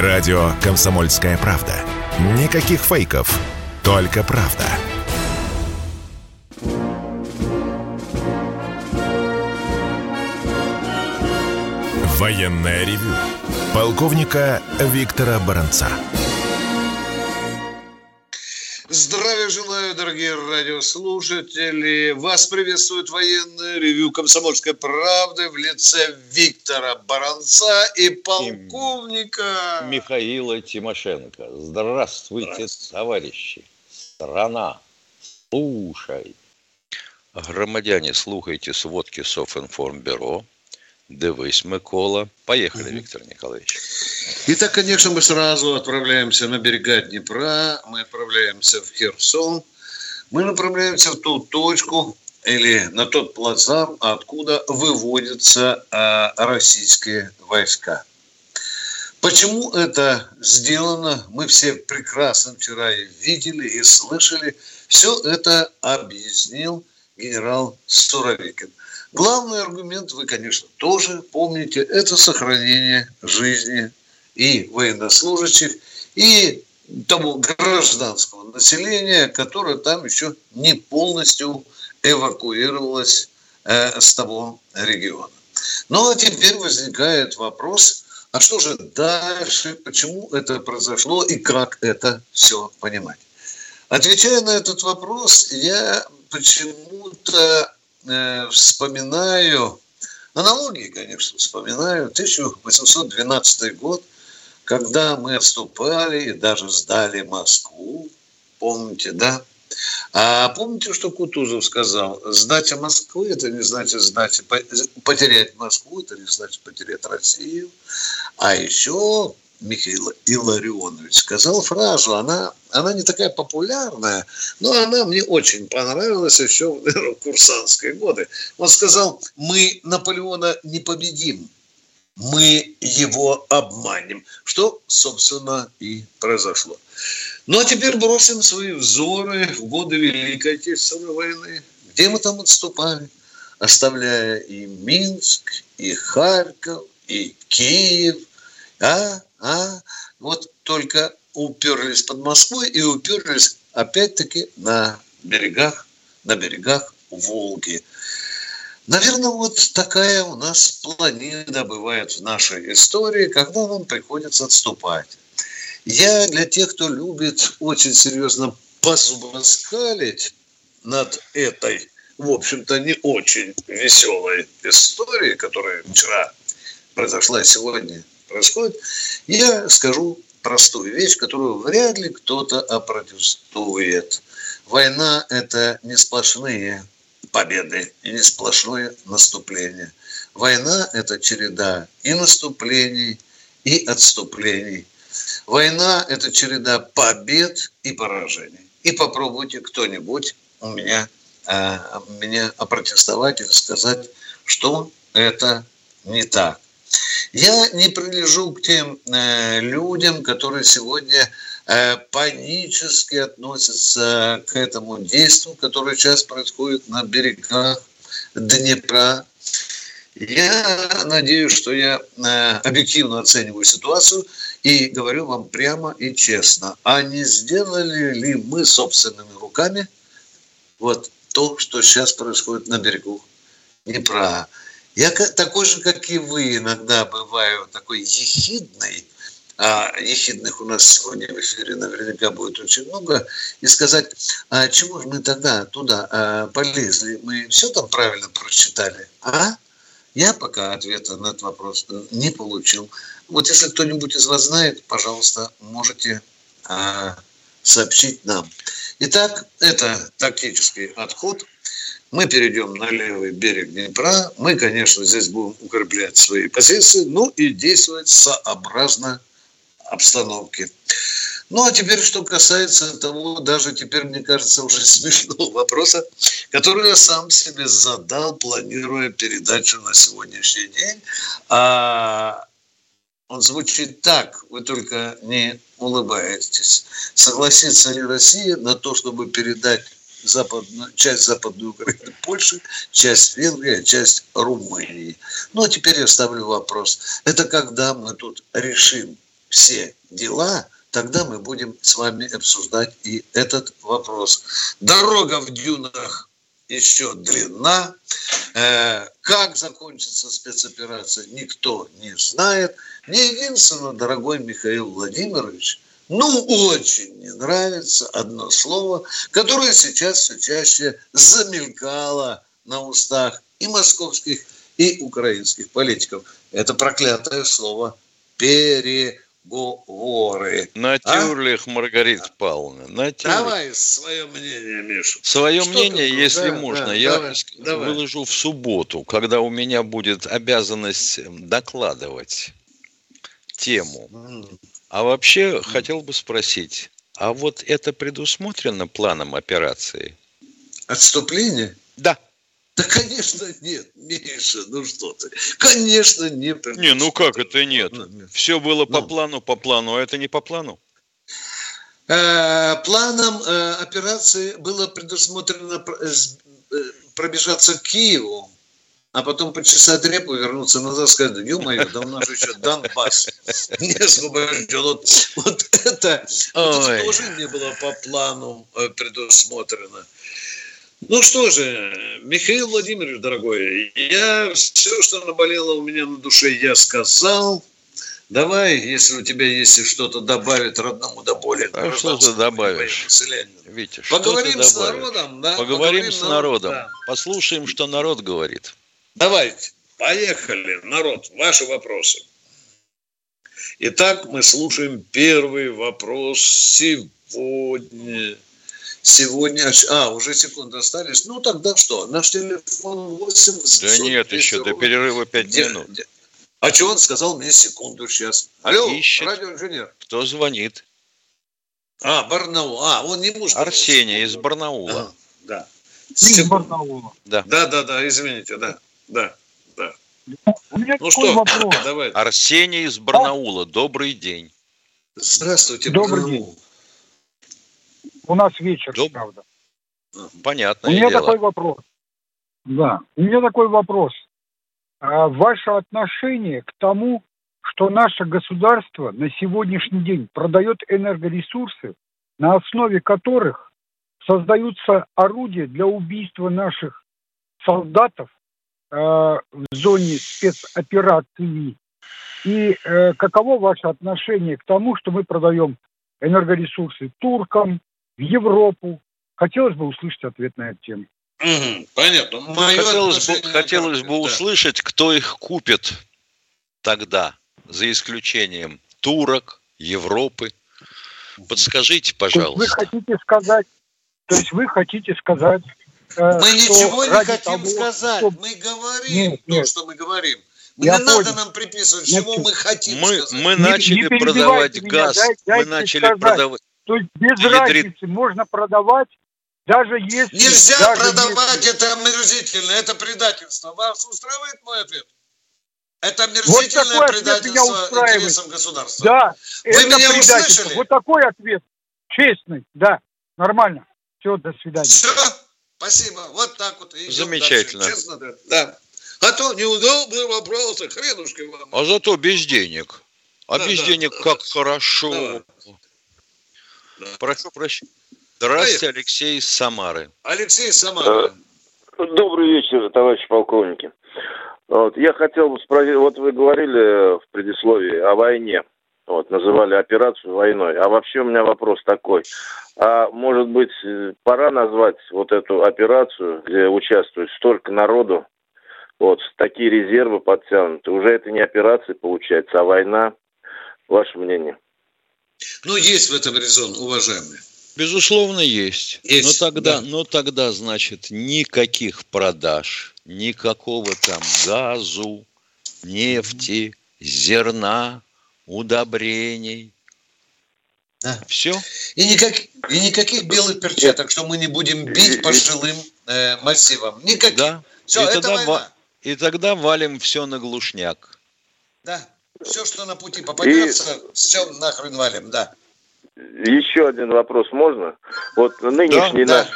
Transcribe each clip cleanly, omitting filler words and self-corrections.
Радио «Комсомольская правда». Никаких фейков, только правда. Военное ревю полковника Виктора Баранца. Здравия желаю, дорогие радиослушатели. Вас приветствует военное ревю «Комсомольской правды» в лице Виктора Баранца и полковника... И Михаила Тимошенко. Здравствуйте, товарищи. Страна, слушай. Громадяне, слухайте сводки Софинформбюро. Девись, Микола. Поехали, Виктор Николаевич. Итак, конечно, мы сразу отправляемся на берега Днепра, мы отправляемся в Херсон, мы направляемся в ту точку или на тот плацдарм, откуда выводятся российские войска. Почему это сделано, мы все прекрасно вчера и видели, и слышали. Все это объяснил генерал Суровикин. Главный аргумент вы, конечно, тоже помните, это сохранение жизни и военнослужащих, и того гражданского населения, которое там еще не полностью эвакуировалось с того региона. Ну а теперь возникает вопрос, а что же дальше, почему это произошло и как это все понимать? Отвечая на этот вопрос, я почему-то вспоминаю, аналогии, конечно, вспоминаю, 1812 год, когда мы отступали и даже сдали Москву. Помните, да? А помните, что Кутузов сказал? Сдача Москвы – это не значит потерять Москву, это не значит потерять Россию. А еще Михаил Илларионович сказал фразу, она не такая популярная, но она мне очень понравилась еще, наверное, в курсантские годы. Он сказал: мы Наполеона не победим, мы его обманем, что, собственно, и произошло. Ну, а теперь бросим свои взоры в годы Великой Отечественной войны. Где мы там отступали, оставляя и Минск, и Харьков, и Киев, вот только уперлись под Москвой и уперлись опять-таки на берегах Волги. Наверное, вот такая у нас планета бывает в нашей истории, когда нам приходится отступать. Я для тех, кто любит очень серьезно позубоскалить над этой, в общем-то, не очень веселой историей, которая вчера произошла, сегодня происходит, я скажу простую вещь, которую вряд ли кто-то опротестует. Война – это не сплошные победы и не сплошное наступление. Война – это череда и наступлений, и отступлений. Война – это череда побед и поражений. И попробуйте кто-нибудь меня опротестовать или сказать, что это не так. Я не прилежу к тем людям, которые сегодня панически относятся к этому действию, которое сейчас происходит на берегах Днепра. Я надеюсь, что я объективно оцениваю ситуацию и говорю вам прямо и честно, а не сделали ли мы собственными руками вот то, что сейчас происходит на берегу Днепра? Я такой же, как и вы, иногда бываю такой ехидный, а ехидных у нас сегодня в эфире наверняка будет очень много, и сказать, а чего же мы тогда туда полезли, мы все там правильно прочитали, а? Я пока ответа на этот вопрос не получил. Вот если кто-нибудь из вас знает, пожалуйста, можете сообщить нам. Итак, это тактический отход. Мы перейдем на левый берег Днепра. Мы, конечно, здесь будем укреплять свои позиции, ну и действовать сообразно обстановке. Ну, а теперь, что касается того, даже теперь, мне кажется, уже смешного вопроса, который я сам себе задал, планируя передачу на сегодняшний день. Он звучит так, вы только не улыбаетесь. Согласится ли Россия на то, чтобы передать часть Западной Украины Польши, часть Венгрии, часть Румынии. Ну, а теперь я ставлю вопрос. Это когда мы тут решим все дела, тогда мы будем с вами обсуждать и этот вопрос. Дорога в дюнах еще длинна. Как закончится спецоперация, никто не знает. Мне единственное, дорогой Михаил Владимирович, очень не нравится одно слово, которое сейчас все чаще замелькало на устах и московских, и украинских политиков. Это проклятое слово переговоры. Натюрлих, Маргарита Павловна. Натюрлих. Давай свое мнение, Миша. Свое что мнение, такое? Если да, можно, да, я выложу в субботу, когда у меня будет обязанность докладывать тему. А вообще хотел бы спросить, а вот это предусмотрено планом операции? Отступление? Да. Да, конечно, нет, Миша, что ты. Конечно, нет. Не, как это нет? Все было по плану, а это не по плану? Планом операции было предусмотрено пробежаться к Киеву, а потом почесать репу, вернуться назад, сказать: ё-моё, да у нас еще Донбасс не освобожден. Вот это тоже не было по плану предусмотрено. Что же, Михаил Владимирович, дорогой, я все, что наболело у меня на душе, я сказал. Давай, если у тебя есть что-то добавить родному до боли. А что ты добавишь, Витя? Поговорим с народом. Да? Поговорим с народом. Да. Послушаем, что народ говорит. Давайте, поехали, народ, ваши вопросы. Итак, мы слушаем первый вопрос сегодня. Уже секунды остались. Тогда что? Наш телефон 800. Да нет, еще до перерыва 5 минут. А чего он сказал мне секунду сейчас? Алло, радиоинженер. Кто звонит? Барнаул. Он не может. Арсений из Барнаула. Да. Из Барнаула. Да, извините, да. У меня такой вопрос. Давай. Арсений из Барнаула. Добрый день. Здравствуйте, Барнаул. У нас вечер, правда. Понятно. У меня такой вопрос. Да. У меня такой вопрос. Ваше отношение к тому, что наше государство на сегодняшний день продает энергоресурсы, на основе которых создаются орудия для убийства наших солдатов в зоне спецоперации. И каково ваше отношение к тому, что мы продаем энергоресурсы туркам, в Европу? Хотелось бы услышать ответ на эту тему. Понятно. Хотелось бы услышать, кто их купит тогда, за исключением турок, Европы. Подскажите, пожалуйста. То есть вы хотите сказать... Мы ничего не хотим сказать. Мы говорим то, что мы говорим. Не надо нам приписывать, чего мы хотим сказать. Мы начали продавать газ. Мы начали продавать... То есть без разницы можно продавать, даже если... Нельзя продавать, это омерзительно, это предательство. Вас устраивает мой ответ? Это омерзительное предательство интересам государства. Да, вы меня услышали? Вот такой ответ, честный, да, нормально. Все, до свидания. Все, спасибо, так. Замечательно. Честно, да. А то неудобные вопросы, хренушки вам. А зато без денег. Без денег хорошо... Да. Да. Прошу прощения. Здравствуйте, Алексей из Самары. Алексей из Самары. Добрый вечер, товарищи полковники. Я хотел бы спросить, вы говорили в предисловии о войне, называли операцию войной. А вообще у меня вопрос такой. А может быть, пора назвать эту операцию, где участвует столько народу, такие резервы подтянуты. Уже это не операция получается, а война. Ваше мнение? Есть в этом резон, уважаемые. Безусловно, есть. Но тогда, значит, никаких продаж, никакого газу, нефти, зерна, удобрений. Да. Все. И никаких белых перчаток, что мы не будем бить по жилым массивам. Никаких. Да. Все, и тогда валим все на глушняк. Да. Все, что на пути попадется, все нахрен валим, да. Еще один вопрос можно? Нынешний наш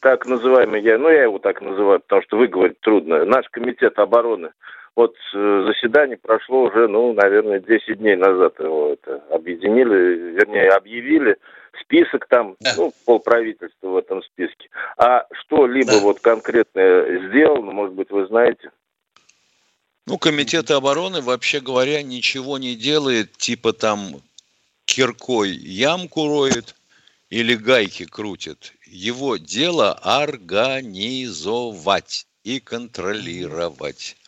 так называемый, я его так называю, потому что выговорить трудно, наш комитет обороны, Вот заседание прошло уже, наверное, 10 дней назад его это объединили, вернее, объявили. Список там, да. Полправительства в этом списке. А что-либо конкретное сделано, может быть, вы знаете? Комитет обороны, вообще говоря, ничего не делает, типа там киркой ямку роет или гайки крутит. Его дело организовать и контролировать.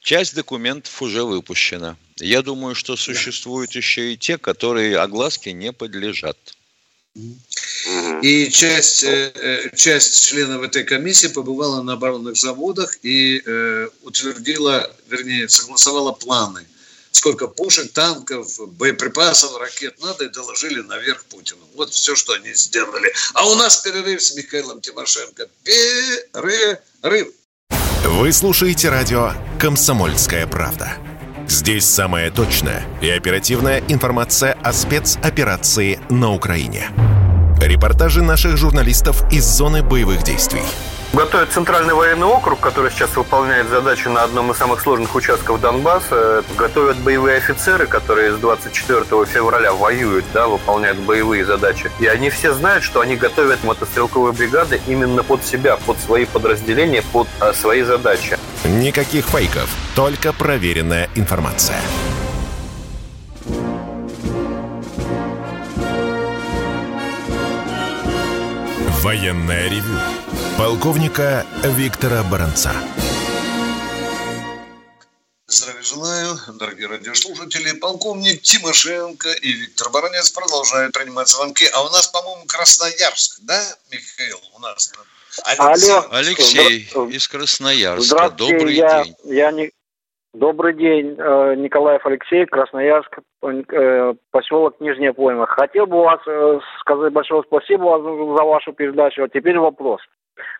Часть документов уже выпущена. Я думаю, что существуют еще и те, которые огласке не подлежат. И часть членов этой комиссии побывала на оборонных заводах и согласовала планы, сколько пушек, танков, боеприпасов, ракет надо, и доложили наверх Путину. Вот все, что они сделали. А у нас перерыв с Михаилом Тимошенко. Перерыв. Вы слушаете радио «Комсомольская правда». Здесь самая точная и оперативная информация о спецоперации на Украине. Репортажи наших журналистов из зоны боевых действий. Готовят Центральный военный округ, который сейчас выполняет задачи на одном из самых сложных участков Донбасса. Готовят боевые офицеры, которые с 24 февраля воюют, выполняют боевые задачи. И они все знают, что они готовят мотострелковые бригады именно под себя, под свои подразделения, под свои задачи. Никаких фейков, только проверенная информация. Военное ревю полковника Виктора Баранца. Здравия желаю, дорогие радиослушатели. Полковник Тимошенко и Виктор Баранец продолжают принимать звонки. А у нас, по-моему, Красноярск, да, Михаил? У нас Алексей. Алло. Алексей из Красноярска. Добрый день. Добрый день, Николаев Алексей, Красноярск, поселок Нижняя Пойма. Хотел бы вас сказать большое спасибо за вашу передачу. А теперь вопрос.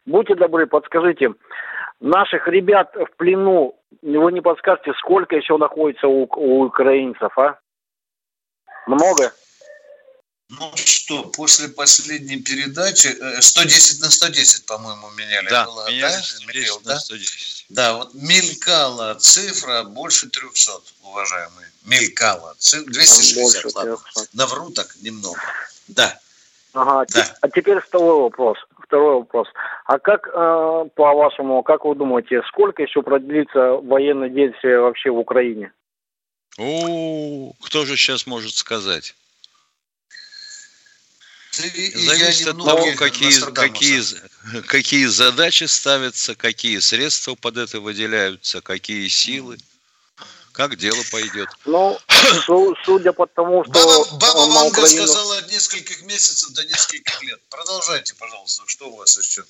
Будьте добры, подскажите, наших ребят в плену, вы не подскажете, сколько еще находится у украинцев, а? Много? После последней передачи 110 на 110, по-моему, меняли. Да, было, меняли 110 на 110. Да, мелькала цифра больше 300, уважаемые. Мелькала. 260, ладно. Навру так немного. Да. Ага, да. А теперь второй вопрос. А как, по-вашему, как вы думаете, сколько еще продлится военное действие вообще в Украине? Кто же сейчас может сказать? Зависит от того, какие задачи ставятся, какие средства под это выделяются, какие силы, как дело пойдет. Судя по тому, что... Баба Ванга сказала от нескольких месяцев до нескольких лет. Продолжайте, пожалуйста, что у вас еще?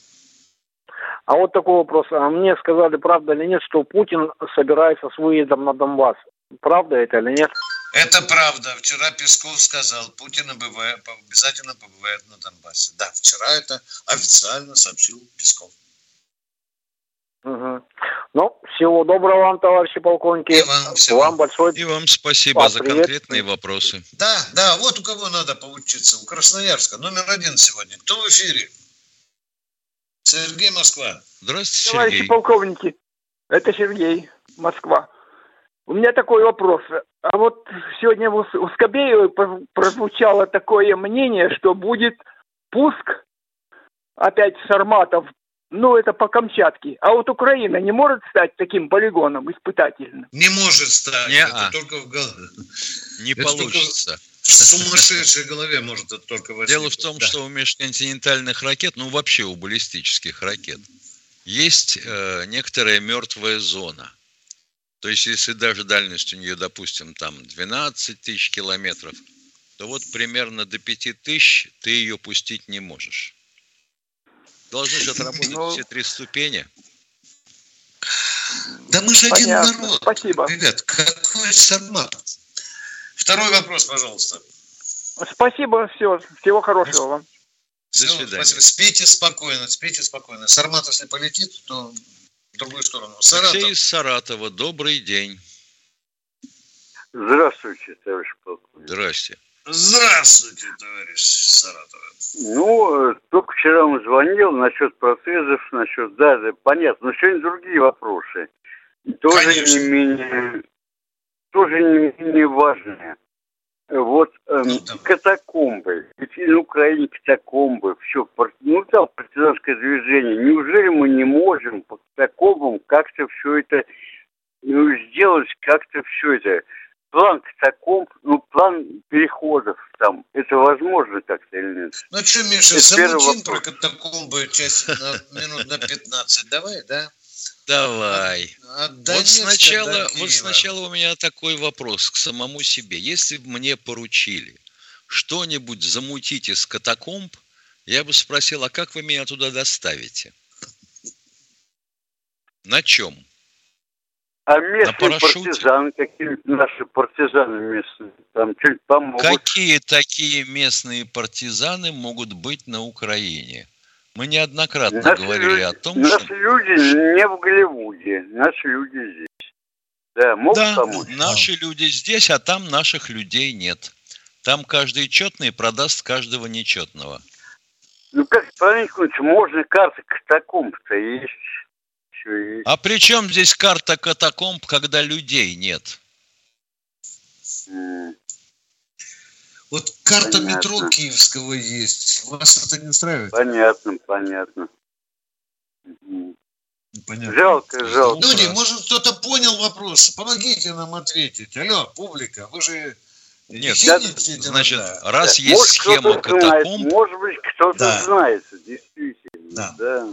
А вот такой вопрос. А мне сказали, правда или нет, что Путин собирается с выездом на Донбасс. Правда это или нет? Это правда. Вчера Песков сказал, Путин обязательно побывает на Донбассе. Да, вчера это официально сообщил Песков. Угу. Всего доброго вам, товарищи полковники. И вам, вам большое. И вам спасибо за конкретные вопросы. Да, вот у кого надо поучиться. У Красноярска. Номер 1 сегодня. Кто в эфире? Сергей, Москва. Здравствуйте, Сергей. Товарищи полковники, это Сергей, Москва. У меня такой вопрос. А вот сегодня у Скобеевой прозвучало такое мнение, что будет пуск опять Сарматов. Это по Камчатке. А вот Украина не может стать таким полигоном испытательным? Не может стать. Это только в голове. Не получится. В сумасшедшей голове может это только возникнуть. Дело в том, что у межконтинентальных ракет, вообще у баллистических ракет, есть некоторая мертвая зона. То есть, если даже дальность у нее, допустим, 12 тысяч километров, то примерно до 5 тысяч ты ее пустить не можешь. Должны же отработать все 3 ступени. Да мы же понятно. Один народ. Спасибо. Ребят, какой Сармат? Второй вопрос, пожалуйста. Спасибо, все. Всего хорошего вам. До свидания. Спасибо. Спите спокойно. Сармат, если полетит, то... другую сторону. Алексей из Саратова. Добрый день. Здравствуйте, товарищ полковник. Здравствуйте, товарищ Саратова. Только вчера он звонил насчет протезов, насчет... Да, понятно. Но сегодня другие вопросы. Тоже не менее важное. Вот катакомбы. Ведь на Украине катакомбы. Все, ну там партизанское движение. Неужели мы не можем по катакомбам как-то все это сделать, как-то все это? План катакомб, план переходов там. Это возможно как-то или нет? Ну что, Миша, замутим про катакомбы часть минут на 15. Давай, да? Давай. Вот сначала у меня такой вопрос к самому себе. Если бы мне поручили что-нибудь замутить из катакомб, я бы спросил, а как вы меня туда доставите? На чем? А местные партизаны, какие наши партизаны местные, там что-нибудь помогут? Какие такие местные партизаны могут быть на Украине? Мы неоднократно говорили о том, что... Наши люди не в Голливуде, наши люди здесь. Да, могут помочь? Наши люди здесь, а там наших людей нет. Там каждый четный продаст каждого нечетного. Ну, как проникнуть? Можно карта катакомб-то есть. Есть. А при чем здесь карта катакомб, когда людей нет? Вот карта метро Киевского есть. Вас это не устраивает? Понятно. Понятно. Жалко. Люди, может, кто-то понял вопрос? Помогите нам ответить. Алло, публика, вы же... Нет, раз есть может, схема катакомб... Знает. Может быть, кто-то знает, действительно. Да.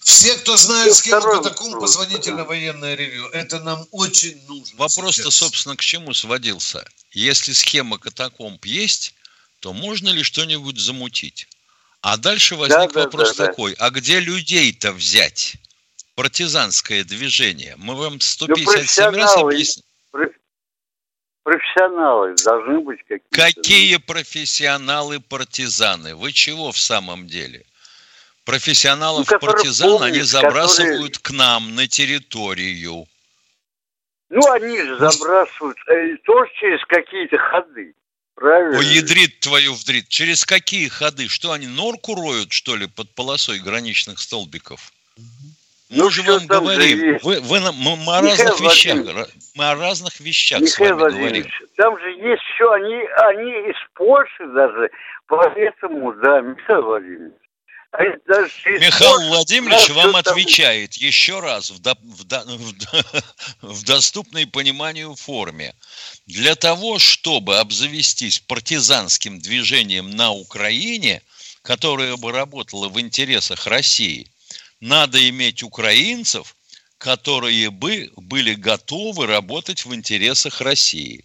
Все, кто знает схему катакомб, позвоните на военное ревью. Это нам очень нужно. Вопрос-то, собственно, к чему сводился? Если схема катакомб есть, то можно ли что-нибудь замутить? А дальше возник вопрос такой. А где людей-то взять? Партизанское движение. Мы вам 157 раз объяснили. Профессионалы должны быть какие-то. Какие профессионалы-партизаны? Вы чего в самом деле? Профессионалов-партизан они забрасывают к нам на территорию. Они же забрасывают тоже через какие-то ходы. Правильно? Ой, ядрит твою вдрит. Через какие ходы? Что, они норку роют, что ли, под полосой граничных столбиков? Мы же вам говорим, мы о разных вещах. Михаил Владимирович, там же есть все, они из Польши даже, поэтому, Михаил Владимирович. Михаил Владимирович вам отвечает еще раз в доступной пониманию форме. Для того, чтобы обзавестись партизанским движением на Украине, которое бы работало в интересах России, надо иметь украинцев, которые бы были готовы работать в интересах России.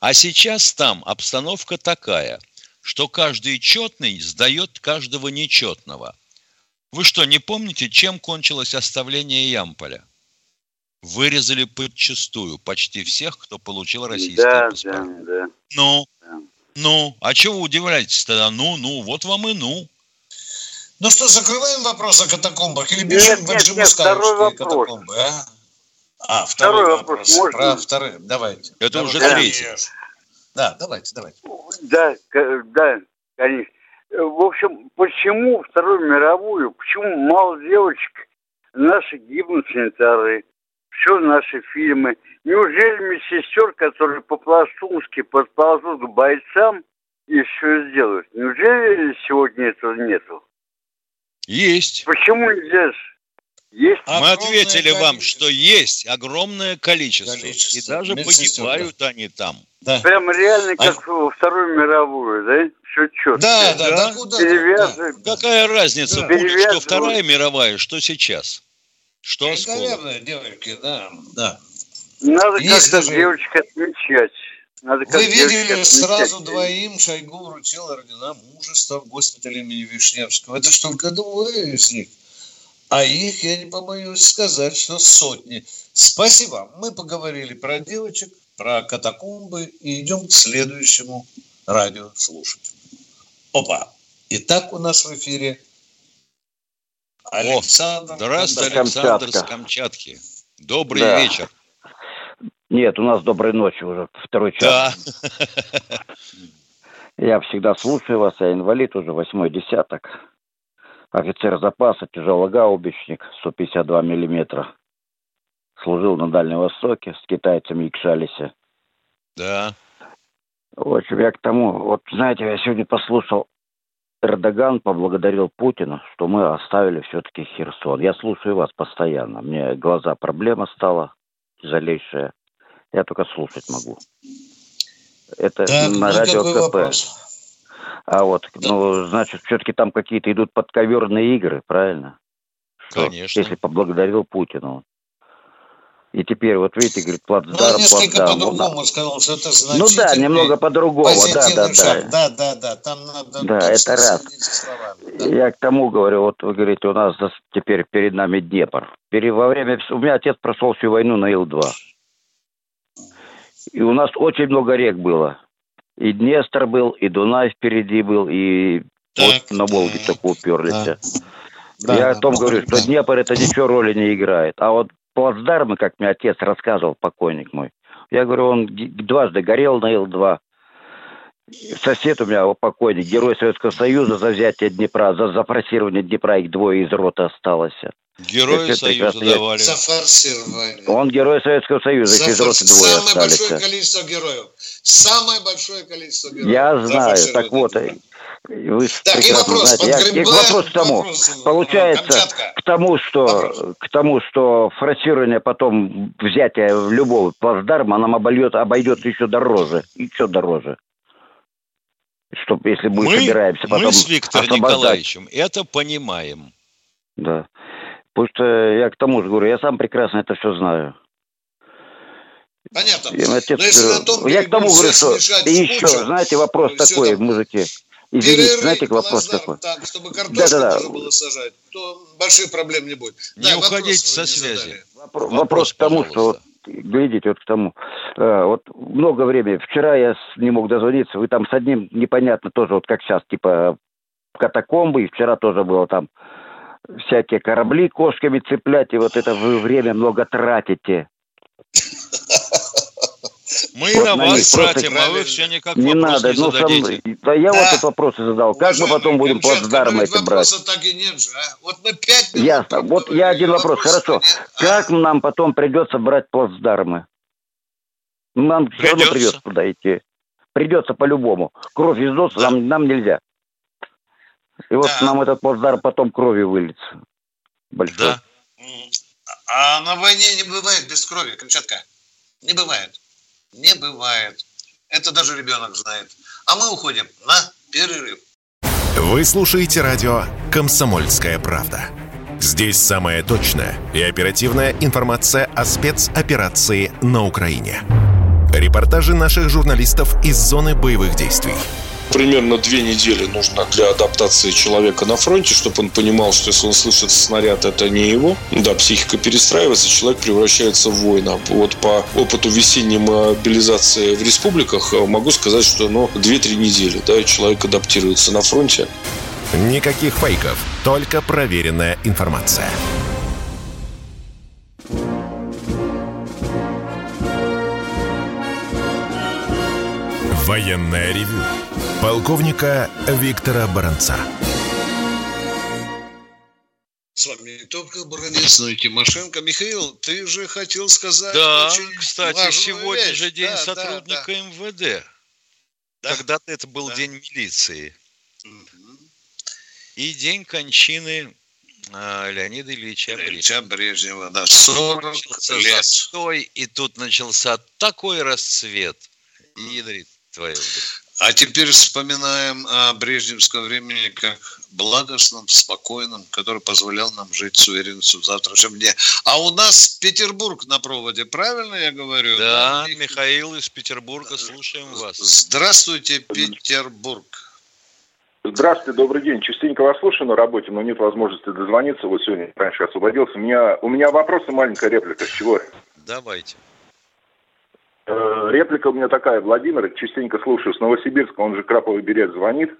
А сейчас там обстановка такая, что каждый четный сдает каждого нечетного. Вы что, не помните, чем кончилось оставление Ямполя? Вырезали подчистую почти всех, кто получил российский паспорт. А чего вы удивляетесь тогда? Вот вам и Ну что, закрываем вопрос о катакомбах или бежим в Аджимускаевские катакомбы? Второй вопрос. Можно? Второй. Давайте. Это уже третий. Давайте. Конечно. В общем, почему Вторую мировую, почему мало девочек, наши гибнут санитары, все наши фильмы? Неужели медсестер, которые по-пластунски подползут к бойцам и все сделают? Неужели сегодня этого нету? Есть. Почему здесь? Есть. Мы ответили вам, что есть огромное количество. И даже погибают они там. Прям реально, как во Вторую мировую, да? Все четко. Какая разница будет, что Вторая мировая, что сейчас? Что осколок? Наверное, девочки, надо как-то девочек отмечать. Вы видели сразу двоим, Шойгу вручил ордена мужества в госпитале имени Вишневского. Это ж только двое из них. А их, я не побоюсь сказать, что сотни. Спасибо. Мы поговорили про девочек, про катакомбы и идем к следующему радиослушателю. Опа. Итак, у нас в эфире Александр. Здравствуйте, Александр с Камчатки. Добрый вечер. Нет, у нас доброй ночи уже, второй час. Да. Я всегда слушаю вас, я инвалид уже, 8-й десяток. Офицер запаса, тяжелогаубичник, 152 миллиметра. служил на Дальнем Востоке, с китайцами якшались. Да. В общем, я к тому, вот знаете, я сегодня послушал, Эрдоган поблагодарил Путина, что мы оставили все-таки Херсон. Я слушаю вас постоянно, мне глаза проблема стала тяжелейшая, я только слушать могу. Это так, на радио КП. Вопрос? А вот, да. Ну, значит, все-таки там какие-то идут подковерные игры, правильно? Что, конечно. Если поблагодарил Путина. И теперь, вот видите, говорит, плацдарм, ну, несколько по-другому сказал, что это значит. Ну да, немного по-другому, да. Там надо... Да, это раз. Словами, да. Я к тому говорю, вот вы говорите, у нас теперь перед нами Днепр. Во время... У меня отец прошел всю войну на Ил-2. И у нас очень много рек было. И Днестр был, и Дунай впереди был, и вот на Волге такую уперлись. Да. Я о том говорю, что Днепр это ничего роли не играет. А вот плацдармы, как мне отец рассказывал, покойник мой, я говорю, он дважды горел на Ил-2. Сосед у меня, покойник, герой Советского Союза за взятие Днепра, за зафорсирование Днепра, их двое из роты осталось. Герои Союза давали. Зафорсировали. Он герой Советского Союза, их из роты двое остались. Самое большое количество героев. Я знаю, так вот... Вы так, и вопрос, знаете, вопрос к тому, получается, к тому, что форсирование потом взятие любого плацдарма нам обойдет еще дороже. Чтобы, если мы собираемся потом освобождать. Мы с Виктором Николаевичем это понимаем. Да. Потому что я к тому же говорю, я сам прекрасно это все знаю. Понятно. Я к тому говорю, что и еще, знаете, вопрос такой в музыке. Извините, знаете, вопрос такой. Так, чтобы картошку можно было сажать, то больших проблем не будет. Не уходите со связи. Вопрос к тому, что... Глядите, вот к тому. Вот много времени. Вчера я не мог дозвониться. Вы там с одним непонятно тоже, вот как сейчас, типа катакомбы. И вчера тоже было там всякие корабли кошками цеплять. И вот это вы время много тратите. Мы вот на вас тратим, а вы все никак не надо. Не зададите. Да я вот этот вопрос и задал. Как мы потом будем плацдарм эти брать? Так и нет же, а? Вот мы 5 минут... Ясно. Вот я один вопрос. Хорошо. Как нам потом придется брать плацдармы? Нам все равно придется туда идти. Придется по-любому. Кровь из носа нам нельзя. И вот нам этот плацдарм потом кровью выльется. Большой. Да. А на войне не бывает без крови, Камчатка. Не бывает. Не бывает. Это даже ребенок знает. А мы уходим на перерыв. Вы слушаете радио «Комсомольская правда». Здесь самая точная и оперативная информация о спецоперации на Украине. Репортажи наших журналистов из зоны боевых действий. Примерно 2 недели нужно для адаптации человека на фронте, чтобы он понимал, что если он слышит снаряд, это не его. Да, психика перестраивается, человек превращается в воина. Вот по опыту весенней мобилизации в республиках могу сказать, что 2-3 недели, да, человек адаптируется на фронте. Никаких фейков, только проверенная информация. Военное ревю полковника Виктора Баранца. С вами не только Баранец, но и Тимошенко. Михаил, ты же хотел сказать... Да, кстати, сегодня вещь. Же день сотрудника МВД. Да? Когда-то это был день милиции. Угу. И день кончины Леонида Ильича Брежнева. Да, 40 лет. И тут начался такой расцвет. И ядрит твою... А теперь вспоминаем о брежневском времени как благостном, спокойном, который позволял нам жить с уверенностью в завтрашнем дне. А у нас Петербург на проводе, правильно я говорю? Да, да? Михаил из Петербурга, слушаем вас. Здравствуйте, Петербург. Здравствуйте, добрый день. Частенько вас слушаю на работе, но нет возможности дозвониться. Вот сегодня раньше освободился. У меня вопрос и маленькая реплика. С чего? Давайте. Реплика у меня такая, Владимир, частенько слушаю, с Новосибирска, он же Краповый Берет звонит,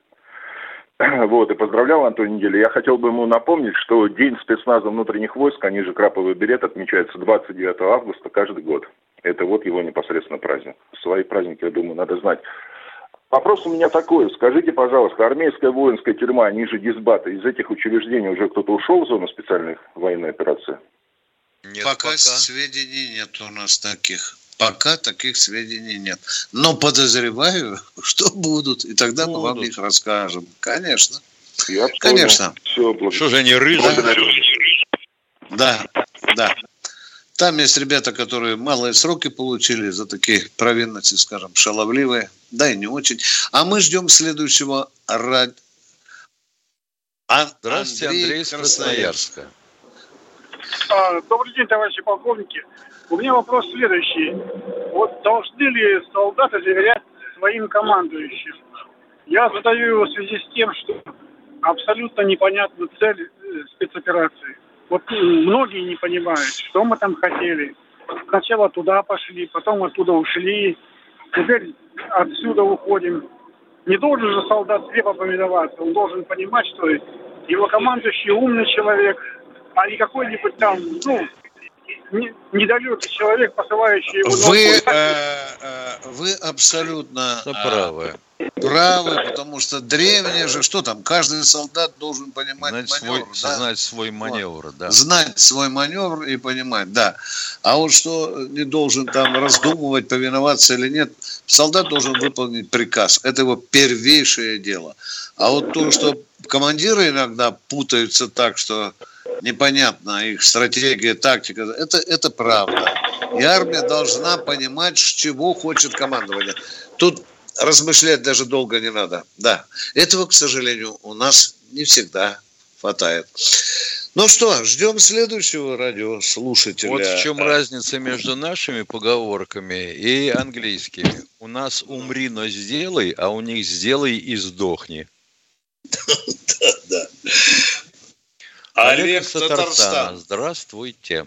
вот, и поздравлял на той неделе. Я хотел бы ему напомнить, что День спецназа внутренних войск, они же Краповый Берет, отмечается 29 августа каждый год. Это вот его непосредственно праздник. Свои праздники, я думаю, надо знать. Вопрос у меня такой, скажите, пожалуйста, армейская воинская тюрьма, они же дисбаты, из этих учреждений уже кто-то ушел в зону специальной военной операции? Нет, пока сведений нет у нас таких. Пока таких сведений нет. Но подозреваю, что будут. И тогда мы вам их расскажем. Конечно. Я конечно. Что же они рыжие? Да, да. Там есть ребята, которые малые сроки получили за такие провинности, скажем, шаловливые. Да и не очень. А мы ждем следующего радио. Здравствуйте, Андрей из Красноярска. Добрый день, товарищи полковники. У меня вопрос следующий. Вот должны ли солдаты доверять своим командующим? Я задаю его в связи с тем, что абсолютно непонятна цель спецоперации. Вот многие не понимают, что мы там хотели. Сначала туда пошли, потом оттуда ушли. Теперь отсюда уходим. Не должен же солдат слепо повиноваться. Он должен понимать, что его командующий умный человек, а не какой-нибудь там, недалекий человек, посылающий его... Вы абсолютно правы, потому что древние же, что там, каждый солдат должен понимать маневр. Знать свой маневр, да. Знать свой маневр и понимать, да. А вот что не должен там раздумывать, повиноваться или нет, солдат должен выполнить приказ. Это его первейшее дело. А вот то, что командиры иногда путаются так, что... непонятно, их стратегия, тактика. Это правда. И армия должна понимать, чего хочет командование. Тут размышлять даже долго не надо. Да. Этого, к сожалению, у нас не всегда хватает. Ну что, ждем следующего радиослушателя. Вот в чем разница между нашими поговорками и английскими. У нас умри, но сделай, а у них сделай и сдохни. Да. Олег из Татарстана. Здравствуйте.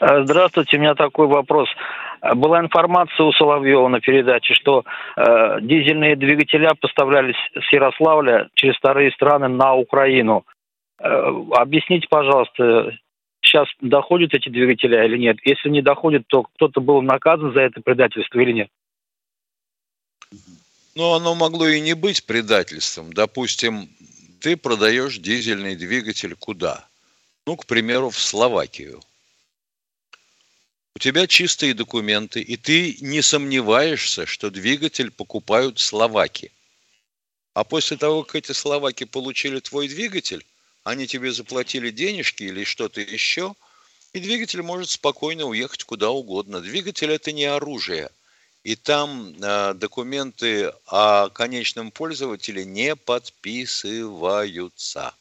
Здравствуйте. У меня такой вопрос. Была информация у Соловьева на передаче, что дизельные двигателя поставлялись с Ярославля через вторые страны на Украину. Объясните, пожалуйста, сейчас доходят эти двигателя или нет? Если не доходят, то кто-то был наказан за это предательство или нет? Ну, оно могло и не быть предательством. Допустим, ты продаешь дизельный двигатель куда? Ну, к примеру, в Словакию. У тебя чистые документы, и ты не сомневаешься, что двигатель покупают словаки. А после того, как эти словаки получили твой двигатель, они тебе заплатили денежки или что-то еще, и двигатель может спокойно уехать куда угодно. Двигатель – это не оружие. И там документы о конечном пользователе не подписываются.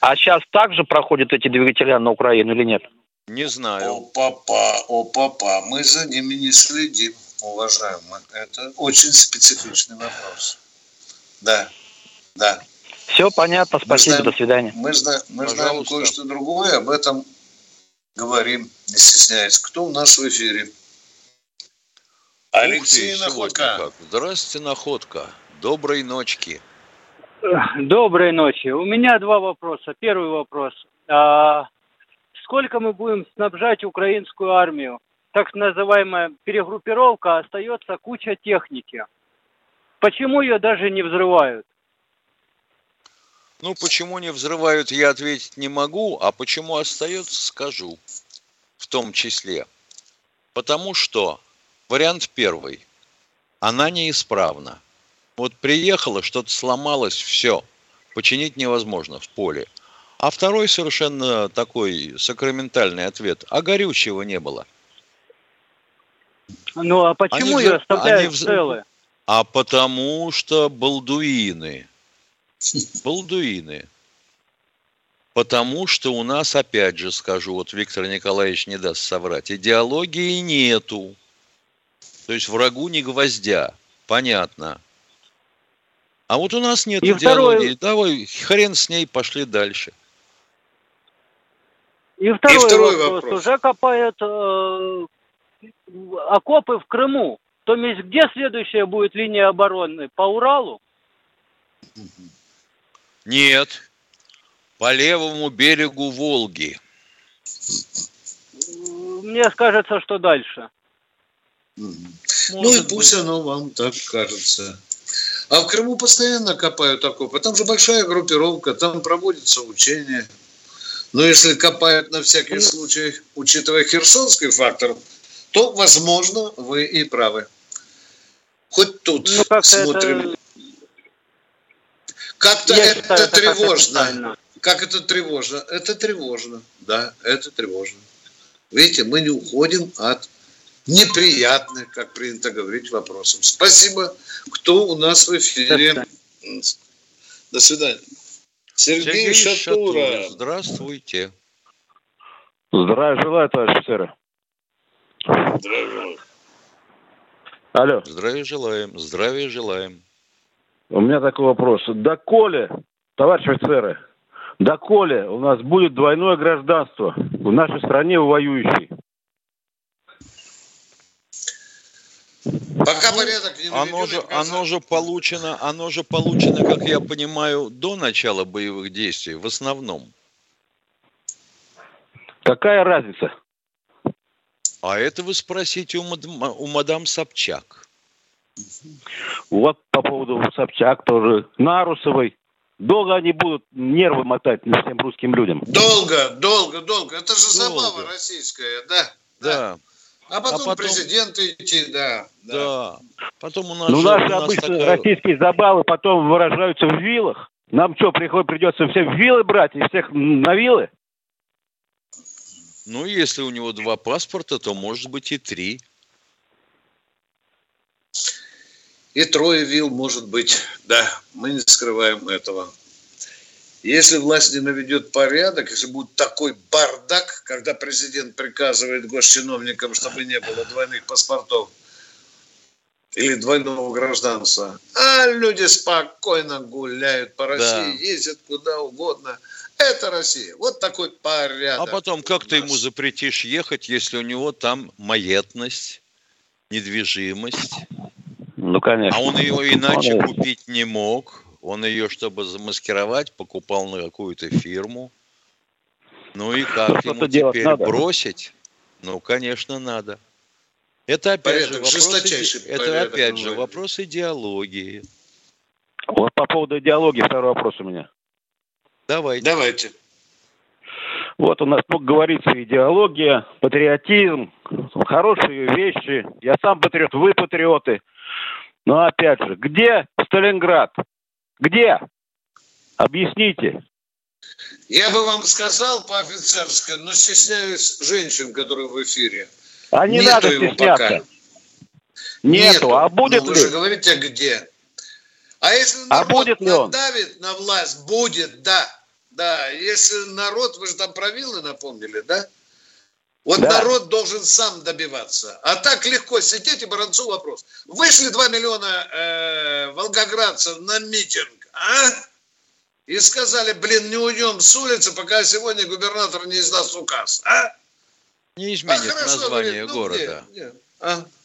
А сейчас также проходят эти двигателя на Украину или нет? Не знаю. О, папа, мы за ними не следим, уважаемые. Это очень специфичный вопрос. Да. Все понятно, спасибо, до свидания. Мы знаем кое-что другое, об этом говорим, не стесняясь. Кто у нас в эфире? Алексей, Находка. Здравствуйте, Находка. Доброй ночки. Доброй ночи. У меня два вопроса. Первый вопрос. Сколько мы будем снабжать украинскую армию? Так называемая перегруппировка, остается куча техники. Почему ее даже не взрывают? Ну, почему не взрывают, я ответить не могу, а почему остается, скажу. В том числе. Потому что вариант первый. Она неисправна. Вот приехала, что-то сломалось, все. Починить невозможно в поле. А второй совершенно такой сакраментальный ответ. А горючего не было. Ну, а почему ее оставляют целы? А потому что балдуины. Потому что у нас, опять же скажу, вот Виктор Николаевич не даст соврать, идеологии нету. То есть врагу не гвоздя. Понятно. А вот у нас нет идеологии. Второй... Давай, хрен с ней, пошли дальше. И второй вопрос. Уже копают окопы в Крыму. То есть где следующая будет линия обороны? По Уралу? Нет. По левому берегу Волги. Мне кажется, что дальше. Ну и пусть оно вам так кажется. А в Крыму постоянно копают окопы. Там же большая группировка, там проводятся учения. Но если копают на всякий случай, учитывая херсонский фактор, то, возможно, вы и правы. Хоть тут ну, смотрим. Как-то это тревожно. Как это тревожно? Это тревожно. Да, это тревожно. Видите, мы не уходим от неприятных, как принято говорить, вопросов. Спасибо. Кто у нас в эфире? До свидания. Сергей Шатура. Здравствуйте. Здравия желаю, товарищ офицер. Здравия желаю. Алло. Здравия желаем. Здравия желаем. У меня такой вопрос. Доколе, товарищи офицеры, доколе у нас будет двойное гражданство в нашей стране у воюющей? Пока порядок не наведен. Оно же получено, как я понимаю, до начала боевых действий в основном. Какая разница? А это вы спросите у мадам Собчак. Вот по поводу Собчак тоже. Нарусовой. Долго они будут нервы мотать всем русским людям? Долго. Это же забава российская, да. А потом президент идти, да. Потом у нас... Ну, наши обычные российские забавы потом выражаются в вилах. Нам что, придется всем вилы брать и всех на вилы? Ну, если у него 2 паспорта, то, может быть, и 3. И 3 вил, может быть. Да, мы не скрываем этого. Если власть не наведет порядок, если будет такой бардак, когда президент приказывает госчиновникам, чтобы не было двойных паспортов или двойного гражданства, а люди спокойно гуляют по России, ездят куда угодно. Это Россия. Вот такой порядок. А потом как ты ему запретишь ехать, если у него там маетность, недвижимость? Ну, конечно. А он ее иначе купить не мог. Он ее, чтобы замаскировать, покупал на какую-то фирму. Ну и как ему теперь бросить? Ну, конечно, надо. Это опять же вопрос идеологии. Вот по поводу идеологии второй вопрос у меня. Давайте. Вот у нас много говорится идеология, патриотизм, хорошие вещи. Я сам патриот, вы патриоты. Но опять же, где Сталинград? Где? Объясните. Я бы вам сказал по-офицерски, но стесняюсь женщин, которые в эфире. А не надо стесняться. Пока. Нету. А будет ли? Вы же говорите, где. А если народ надавит на власть, будет, да. Да, если народ, вы же там про вилы напомнили, да? Вот да. Народ должен сам добиваться. А так легко сидеть и Баранцу вопрос. Вышли 2 миллиона волгоградцев на митинг, а? И сказали, не уйдем с улицы, пока сегодня губернатор не издаст указ, а? Не изменит название города.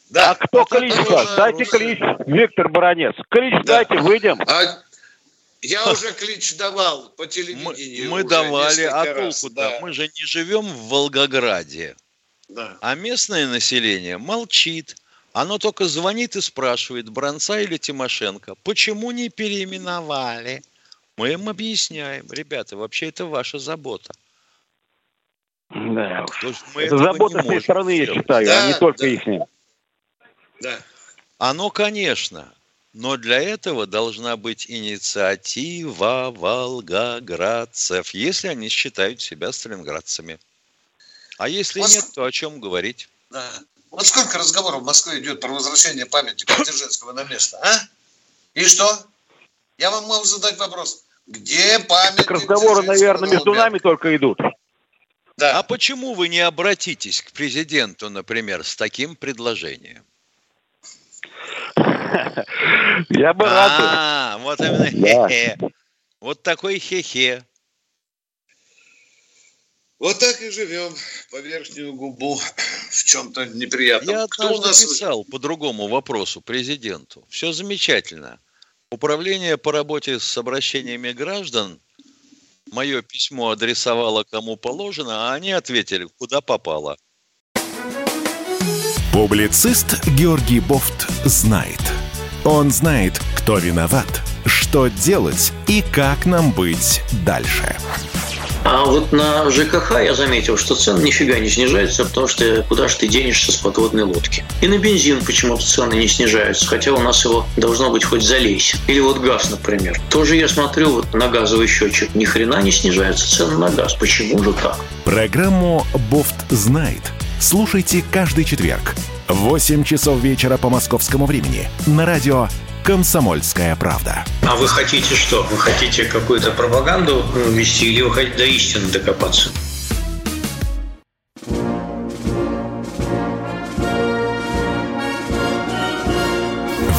Да. А кто клич? Дайте клич, Виктор Баранец. Клич дайте, выйдем. Я уже клич давал по телевидению. Мы давали, а толку да. Мы же не живем в Волгограде. Да. А местное население молчит. Оно только звонит и спрашивает, Баранца или Тимошенко, почему не переименовали? Мы им объясняем. Ребята, вообще это ваша забота. Да. Это забота всей страны, я считаю, а не только их. Да. Оно, конечно... Но для этого должна быть инициатива волгоградцев, если они считают себя сталинградцами. А если нет, то о чем говорить? Да. Вот сколько разговоров в Москве идет про возвращение памятника Дзержинского на место, а? И что? Я вам могу задать вопрос. Где памятник Дзержинского? Разговоры, наверное, между нами только идут. Да. А почему вы не обратитесь к президенту, например, с таким предложением? Я бы рад. Вот именно хе-хе. Да. Вот такой хе-хе. Вот так и живем по верхнюю губу в чем-то неприятном. Я написал по другому вопросу президенту. Все замечательно. Управление по работе с обращениями граждан мое письмо адресовало кому положено, а они ответили, куда попало. Публицист Георгий Бофт знает. Он знает, кто виноват, что делать и как нам быть дальше. А вот на ЖКХ я заметил, что цены нифига не снижаются, потому что куда же ты денешься с подводной лодки. И на бензин почему-то цены не снижаются, хотя у нас его должно быть хоть залейся. Или вот газ, например. Тоже я смотрю вот на газовый счетчик, ни хрена не снижаются цены на газ. Почему же так? Программу «Бофт знает» слушайте каждый четверг в 8 часов вечера по московскому времени на радио «Комсомольская правда». А вы хотите что? Вы хотите какую-то пропаганду вести или вы хотите до истины докопаться?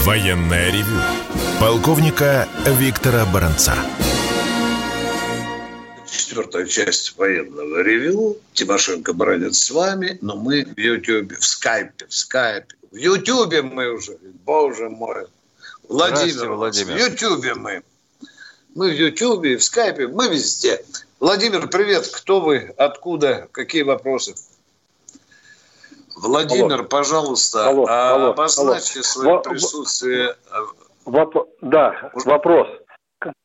Военное ревю полковника Виктора Баранца. Четвертая часть военного ревю. Тимошенко, Баранец с вами, но мы в Ютьюбе, в Скайпе. В Ютьюбе мы уже, боже мой. Владимир. В Ютьюбе мы. Мы в Ютьюбе, в Скайпе, мы везде. Владимир, привет. Кто вы? Откуда? Какие вопросы? Владимир, алло. Пожалуйста, алло. Обозначьте алло. Свое присутствие. Да, вопрос.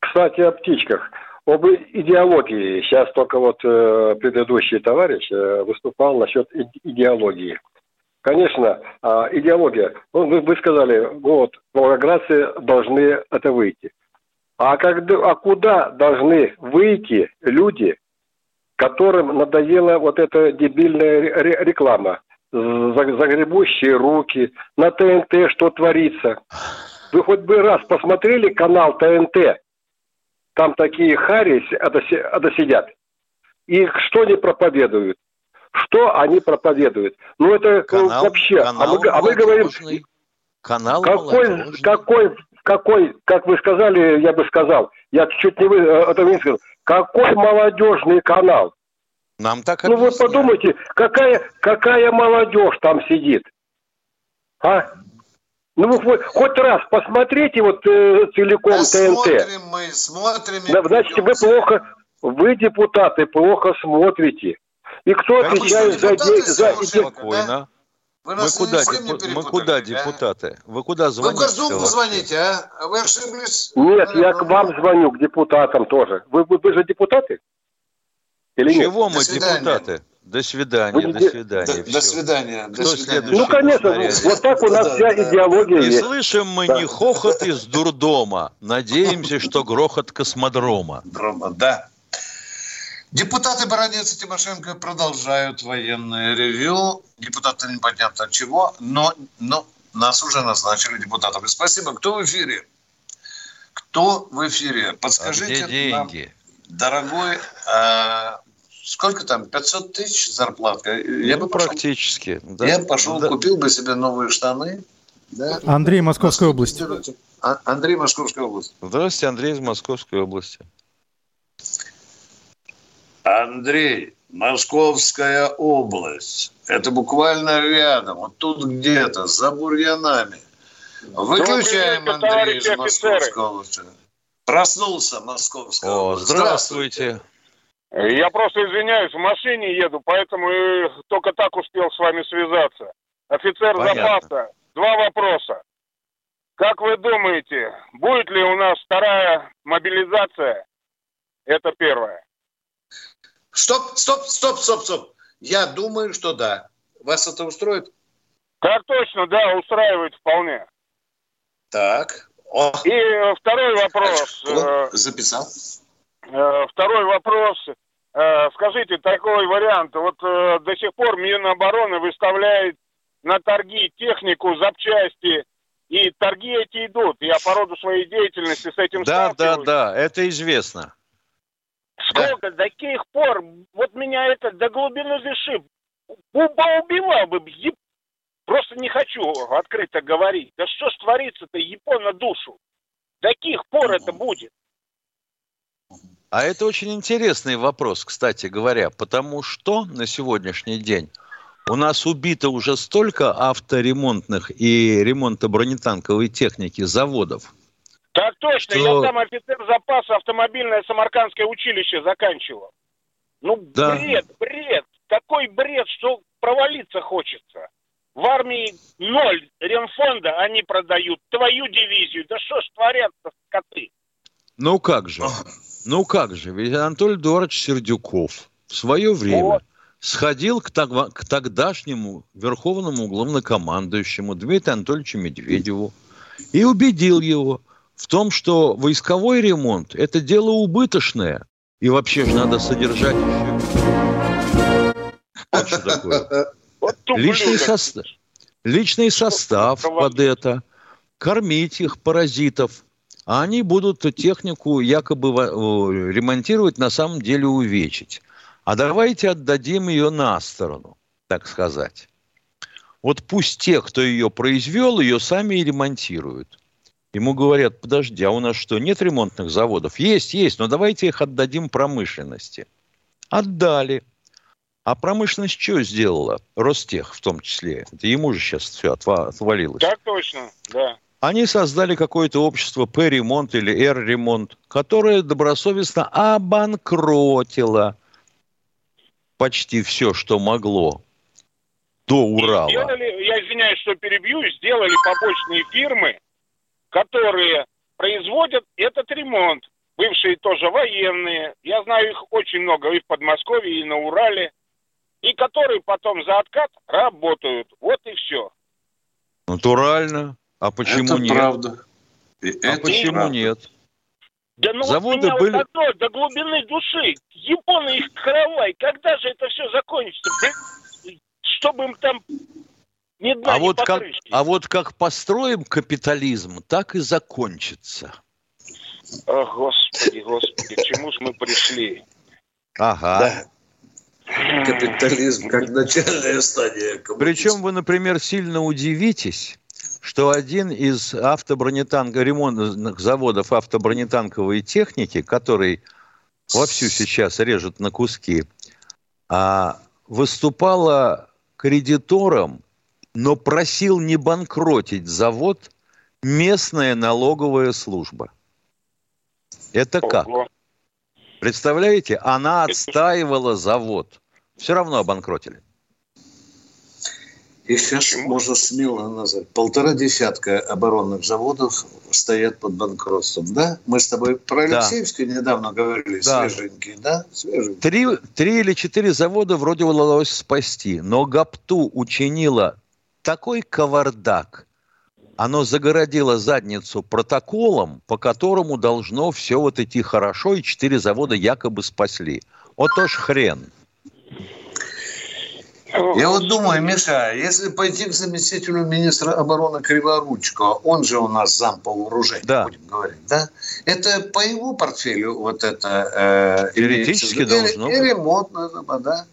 Кстати, о птичках. Об идеологии. Сейчас только вот предыдущий товарищ выступал насчет идеологии. Конечно, идеология. Вы сказали, вот, волгоградцы должны это выйти. А куда должны выйти люди, которым надоела вот эта дебильная реклама? Загребущие руки, на ТНТ что творится? Вы хоть бы раз посмотрели канал ТНТ? Там такие хари сидят. И что они проповедуют? Ну, это канал, вообще... мы говорим... Канал какой, как вы сказали, какой молодежный канал? Нам так объясняют. Вы подумайте, какая молодежь там сидит? А? Вы хоть раз посмотрите вот целиком ТНТ. Смотрим. Значит, вы, депутаты, плохо смотрите. И кто отвечает за... Мы куда депутаты? Вы куда звоните? Вы в Госдуму звоните, а? Вы ошиблись? Нет, я к вам звоню, к депутатам тоже. Вы же депутаты? Или нет? Чего мы депутаты? До свидания. Ну, конечно, вот так у нас вся идеология есть. И слышим мы не хохот из дурдома. Надеемся, что грохот космодрома. Да. Депутаты Баранец и Тимошенко продолжают военное ревью. Депутаты непонятно чего, но нас уже назначили депутатами. Спасибо. Кто в эфире? Подскажите нам, дорогой, сколько там, 500 тысяч зарплатка? Я бы пошел, купил бы себе новые штаны. Да? Андрей, Московская область. Здравствуйте, Андрей из Московской области. Андрей, Московская область. Это буквально рядом, вот тут где-то, за бурьянами. Выключаем Андрея из Московской области. Проснулся Московская область. Здравствуйте. Я просто извиняюсь, в машине еду, поэтому только так успел с вами связаться. Офицер запаса, 2 вопроса. Как вы думаете, будет ли у нас 2-я мобилизация? Это первое. Стоп. Я думаю, что да. Вас это устроит? Так точно, да, устраивает вполне. Так. О. И второй вопрос. Записал. Второй вопрос. Скажите, такой вариант. Вот до сих пор Минобороны выставляет на торги технику, запчасти. И торги эти идут. Я по роду своей деятельности с этим сталкиваюсь. Да, это известно. Сколько до каких пор, вот меня это до глубины души убивал бы, просто не хочу открыто говорить. Да что ж творится-то, япона душу? До каких пор это будет? А это очень интересный вопрос, кстати говоря, потому что на сегодняшний день у нас убито уже столько авторемонтных и ремонто-бронетанковой техники заводов. Так точно, что... я сам офицер запаса, автомобильное Самаркандское училище заканчивал. Бред, такой бред, что провалиться хочется. В армии 0 ремфонда они продают, твою дивизию, да что ж творят-то, скоты? Ну как же, Ну как же, ведь Анатолий Эдуардович Сердюков в свое время сходил к тогдашнему верховному главнокомандующему Дмитрию Анатольевичу Медведеву и убедил его в том, что войсковой ремонт – это дело убыточное. И вообще же надо содержать еще... Вот что такое. Личный состав под это. Кормить их, паразитов. А они будут технику якобы ремонтировать, на самом деле увечить. А давайте отдадим ее на сторону, так сказать. Вот пусть те, кто ее произвел, ее сами и ремонтируют. Ему говорят: подожди, а у нас что, нет ремонтных заводов? Есть, но давайте их отдадим промышленности. Отдали. А промышленность что сделала? Ростех в том числе. Это ему же сейчас все отвалилось. Так точно, да. Они создали какое-то общество П-ремонт или Р-ремонт, которое добросовестно обанкротило почти все, что могло до Урала. Сделали, я извиняюсь, что перебью, сделали побочные фирмы, которые производят этот ремонт. Бывшие тоже военные. Я знаю их очень много и в Подмосковье, и на Урале. И которые потом за откат работают. Вот и все. Натурально. А почему это нет? Правда. А почему правда. Нет? Да ну заводы вот у меня были... вот одно, до глубины души. Японы их каравай. Когда же это все закончится? Чтобы им там... А вот как построим капитализм, так и закончится. О, Господи, к чему ж мы пришли? Ага. Да. Капитализм как начальная стадия коммунизма. Причем вы, например, сильно удивитесь, что один из ремонтных заводов автобронетанковой техники, который вовсю сейчас режут на куски, выступала кредитором, но просил не банкротить завод местная налоговая служба. Это как? Представляете? Она отстаивала завод. Все равно обанкротили. И сейчас можно смело назвать. 1.5 оборонных заводов стоят под банкротством. Да? Мы с тобой про Алексеевский недавно говорили. Да. Свеженькие, да? Свеженькие. 3 или 4 завода вроде удалось спасти. Но ГАПТУ учинила такой кавардак. Оно загородило задницу протоколом, по которому должно все вот идти хорошо, и 4 завода якобы спасли. Вот уж хрен. Я вот думаю, Миша, если пойти к заместителю министра обороны Криворучкова, он же у нас зам по вооружению, будем говорить, да? Это по его портфелю вот это... Теоретически должно быть. И ремонт, да?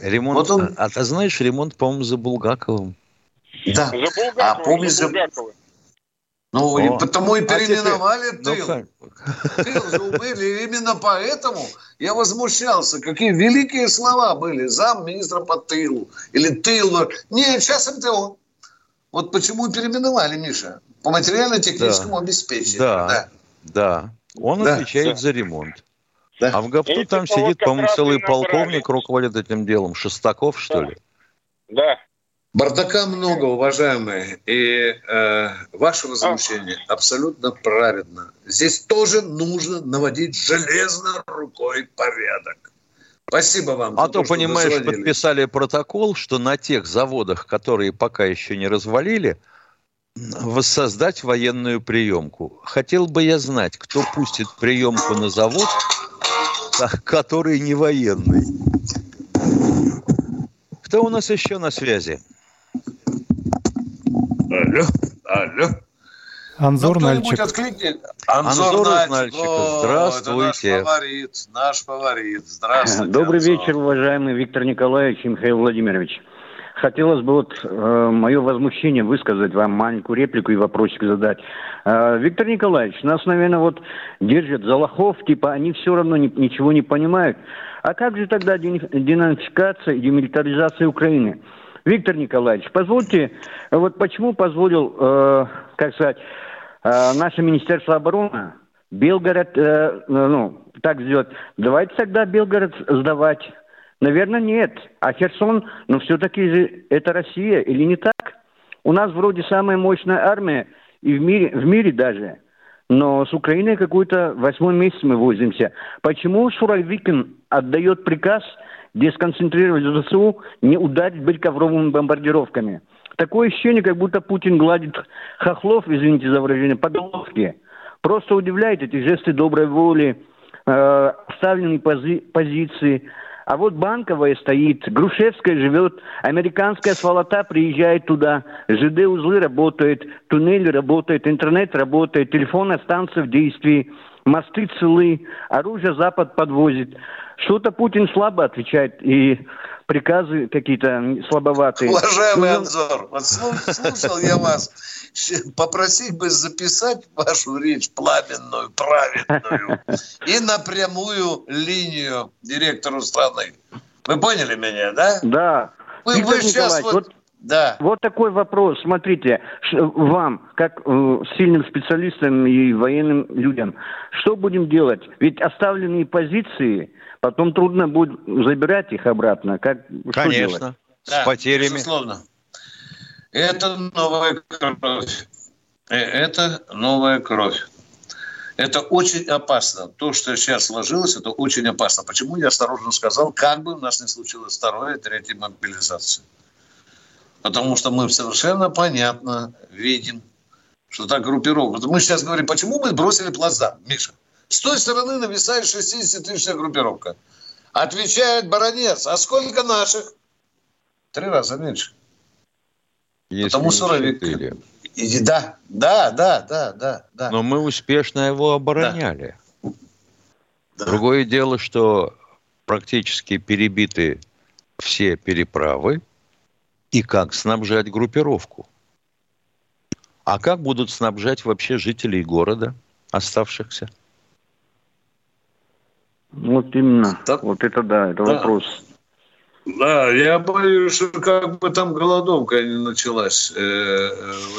Ремонт, вот он... А ты знаешь, ремонт, по-моему, за Булгаковым. Да. А помнишь, за Булгакова. Ну, и потому и переименовали тыл. Тыл заумыли. Именно поэтому я возмущался. Какие великие слова были. Замминистра по тылу. Или тыл. Нет, сейчас МТО. Вот почему и переименовали, Миша. По материально-техническому обеспечению. Да. Он отвечает за ремонт. Да. А в ГАПТУ там сидит, по-моему, целый полковник, руководит этим делом. Шестаков, что ли? Да. Бардака много, уважаемые, и ваше возмущение абсолютно праведно. Здесь тоже нужно наводить железной рукой порядок. Спасибо вам. А то, понимаешь, подписали протокол, что на тех заводах, которые пока еще не развалили, воссоздать военную приемку. Хотел бы я знать, кто пустит приемку на завод, который не военный. Кто у нас еще на связи? Алло. Анзор, Нальчик. Анзор из Нальчика. Здравствуйте. Наш фаворит. Здравствуйте. Добрый вечер, уважаемый Виктор Николаевич и Михаил Владимирович. Хотелось бы вот мое возмущение высказать вам, маленькую реплику и вопросик задать. Виктор Николаевич, нас, наверное, вот держат за лохов, типа они все равно ничего не понимают. А как же тогда денацификация и демилитаризация Украины? Виктор Николаевич, позвольте, вот почему позволил, наше Министерство обороны Белгород, так сделать, давайте тогда Белгород сдавать. Наверное, нет. А Херсон, все-таки же это Россия, или не так? У нас вроде самая мощная армия, и в мире даже. Но с Украиной какой-то восьмой месяц мы возимся. Почему Суровикин отдает приказ десконцентрировать ЗСУ, не ударить быть ковровыми бомбардировками? Такое ощущение, как будто Путин гладит хохлов, извините за выражение, по головке. Просто удивляет эти жесты доброй воли, оставленные позиции. А вот Банковая стоит, Грушевская живет, американская сволота приезжает туда, ЖД-узлы работают, туннели работают, интернет работает, телефонная станция в действии, мосты целы, оружие Запад подвозит. Что-то Путин слабо отвечает, и приказы какие-то слабоватые. Уважаемый Анзор, вот слушал я вас, попросить бы записать вашу речь пламенную, праведную, и на прямую линию директору страны. Вы поняли меня, да? Да. Вы сейчас вот... Да. Вот такой вопрос. Смотрите, вам, как сильным специалистам и военным людям, что будем делать? Ведь оставленные позиции, потом трудно будет забирать их обратно. Как, конечно, да, с потерями. Безусловно. Это новая кровь. Это очень опасно. То, что сейчас сложилось, это очень опасно. Почему я осторожно сказал, как бы у нас не случилось второй и третьей мобилизации? Потому что мы совершенно понятно видим, что та группировка... Мы сейчас говорим, почему мы бросили плацдарм, Миша? С той стороны нависает 60-тысячная группировка. Отвечает Баранец. А сколько наших? 3 раза меньше. Если потому Суровикин... Да. Но мы успешно его обороняли. Да. Другое дело, что практически перебиты все переправы. И как снабжать группировку? А как будут снабжать вообще жителей города, оставшихся? Вот именно. Так. Вот это да, это вопрос. Да, я боюсь, что как бы там голодовка не началась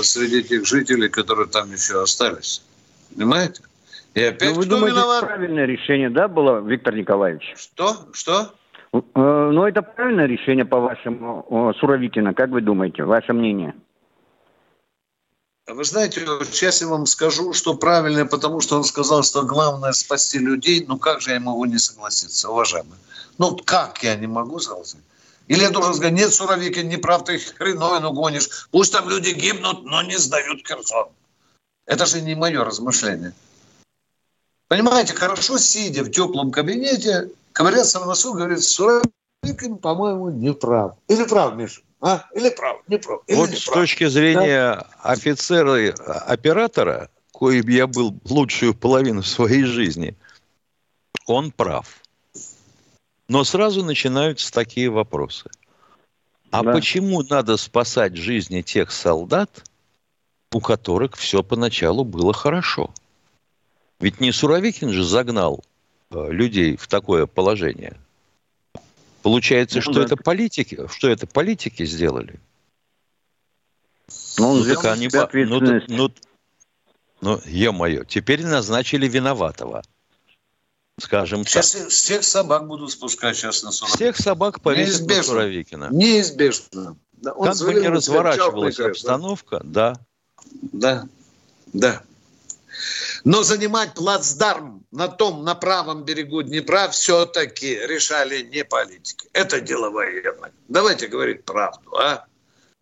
среди тех жителей, которые там еще остались. Понимаете? И опять кто думаете, виноват? Правильное решение, да, было, Виктор Николаевич? Что? Но это правильное решение, по-вашему, Суровикина? Как вы думаете? Ваше мнение? Вы знаете, сейчас я вам скажу, что правильное, потому что он сказал, что главное спасти людей. Ну как же я могу не согласиться, уважаемый? Ну как я не могу согласиться? Или я должен сказать, нет, Суровикин, не прав, ты хреновину гонишь. Пусть там люди гибнут, но не сдают Херсон. Это же не мое размышление. Понимаете, хорошо сидя в теплом кабинете, говорят сам на суд, говорит, Суровикин, по-моему, не прав. Или прав, Миша? А? Или прав, не прав. Или вот не с прав. Точки зрения офицера-оператора, коим я был лучшую половину своей жизни, он прав. Но сразу начинаются такие вопросы. А почему надо спасать жизни тех солдат, у которых все поначалу было хорошо? Ведь не Суровикин же загнал людей в такое положение. Получается, это политики сделали. Ну, так они... Е-мое, теперь назначили виноватого. Скажем сейчас так. Всех собак будут спускать сейчас на Суровикина. Всех собак повесят на Суровикина. Неизбежно. Да, как бы не разворачивалась обстановка, да. Но занимать плацдарм на правом берегу Днепра все-таки решали не политики. Это дело военных. Давайте говорить правду, а?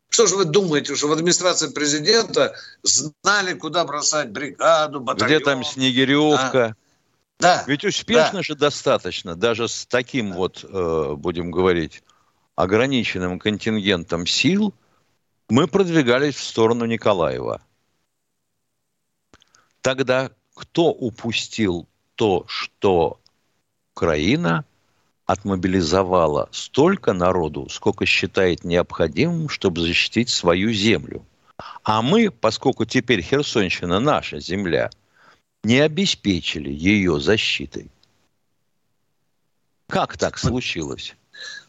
Что же вы думаете, что в администрации президента знали, куда бросать бригаду, батальон? Где там Снегиревка? Да. Ведь успешно же достаточно, даже с таким будем говорить, ограниченным контингентом сил мы продвигались в сторону Николаева. Тогда кто упустил то, что Украина отмобилизовала столько народу, сколько считает необходимым, чтобы защитить свою землю? А мы, поскольку теперь Херсонщина наша земля, не обеспечили ее защитой. Как так случилось?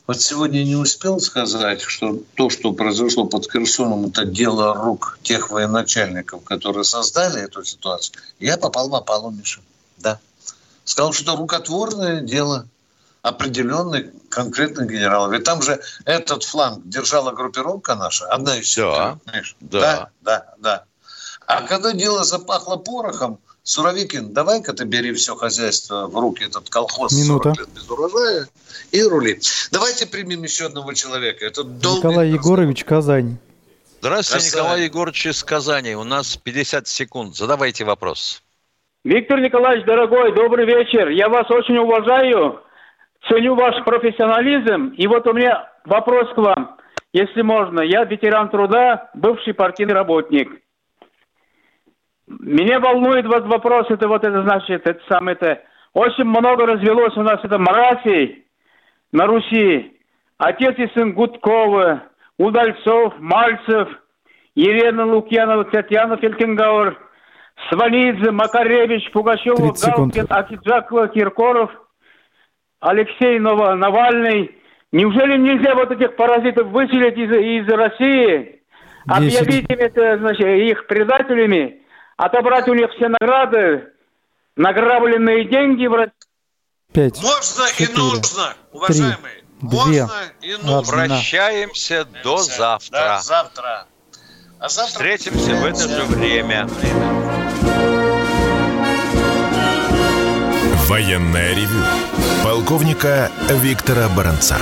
Вот сегодня не успел сказать, что то, что произошло под Херсоном, это дело рук тех военачальников, которые создали эту ситуацию. Я попал в опалу, Миша. Да. Сказал, что это рукотворное дело определенных конкретных генералов. Ведь там же этот фланг держала группировка наша, одна из всех. Да. А когда дело запахло порохом, Суровикин, давай-ка ты бери все хозяйство в руки, этот колхоз 40 лет без урожая, и рули. Давайте примем еще одного человека. Это Николай Егорович, Казань. Здравствуйте, Красавец. Николай Егорович из Казани. У нас 50 секунд. Задавайте вопрос. Виктор Николаевич, дорогой, добрый вечер. Я вас очень уважаю, ценю ваш профессионализм. И вот у меня вопрос к вам, если можно. Я ветеран труда, бывший партийный работник. Меня волнует вот вопрос, это очень много развелось у нас, это Маратий на Руси, отец и сын Гудкова, Удальцов, Мальцев, Елена Лукьянова, Татьяна Фелькенгауэр, Сванидзе, Макаревич, Пугачева, Галкин, Ахиджакова, Киркоров, Алексей, Навальный. Неужели нельзя вот этих паразитов выселить из России, объявить им это, их предателями? Отобрать у них все награды, награбленные деньги брать. 5, Можно 4, и нужно, уважаемые. 3, можно 2, и нужно. Прощаемся до завтра. До завтра. А завтра встретимся в это же время. Военное ревю полковника Виктора Баранца.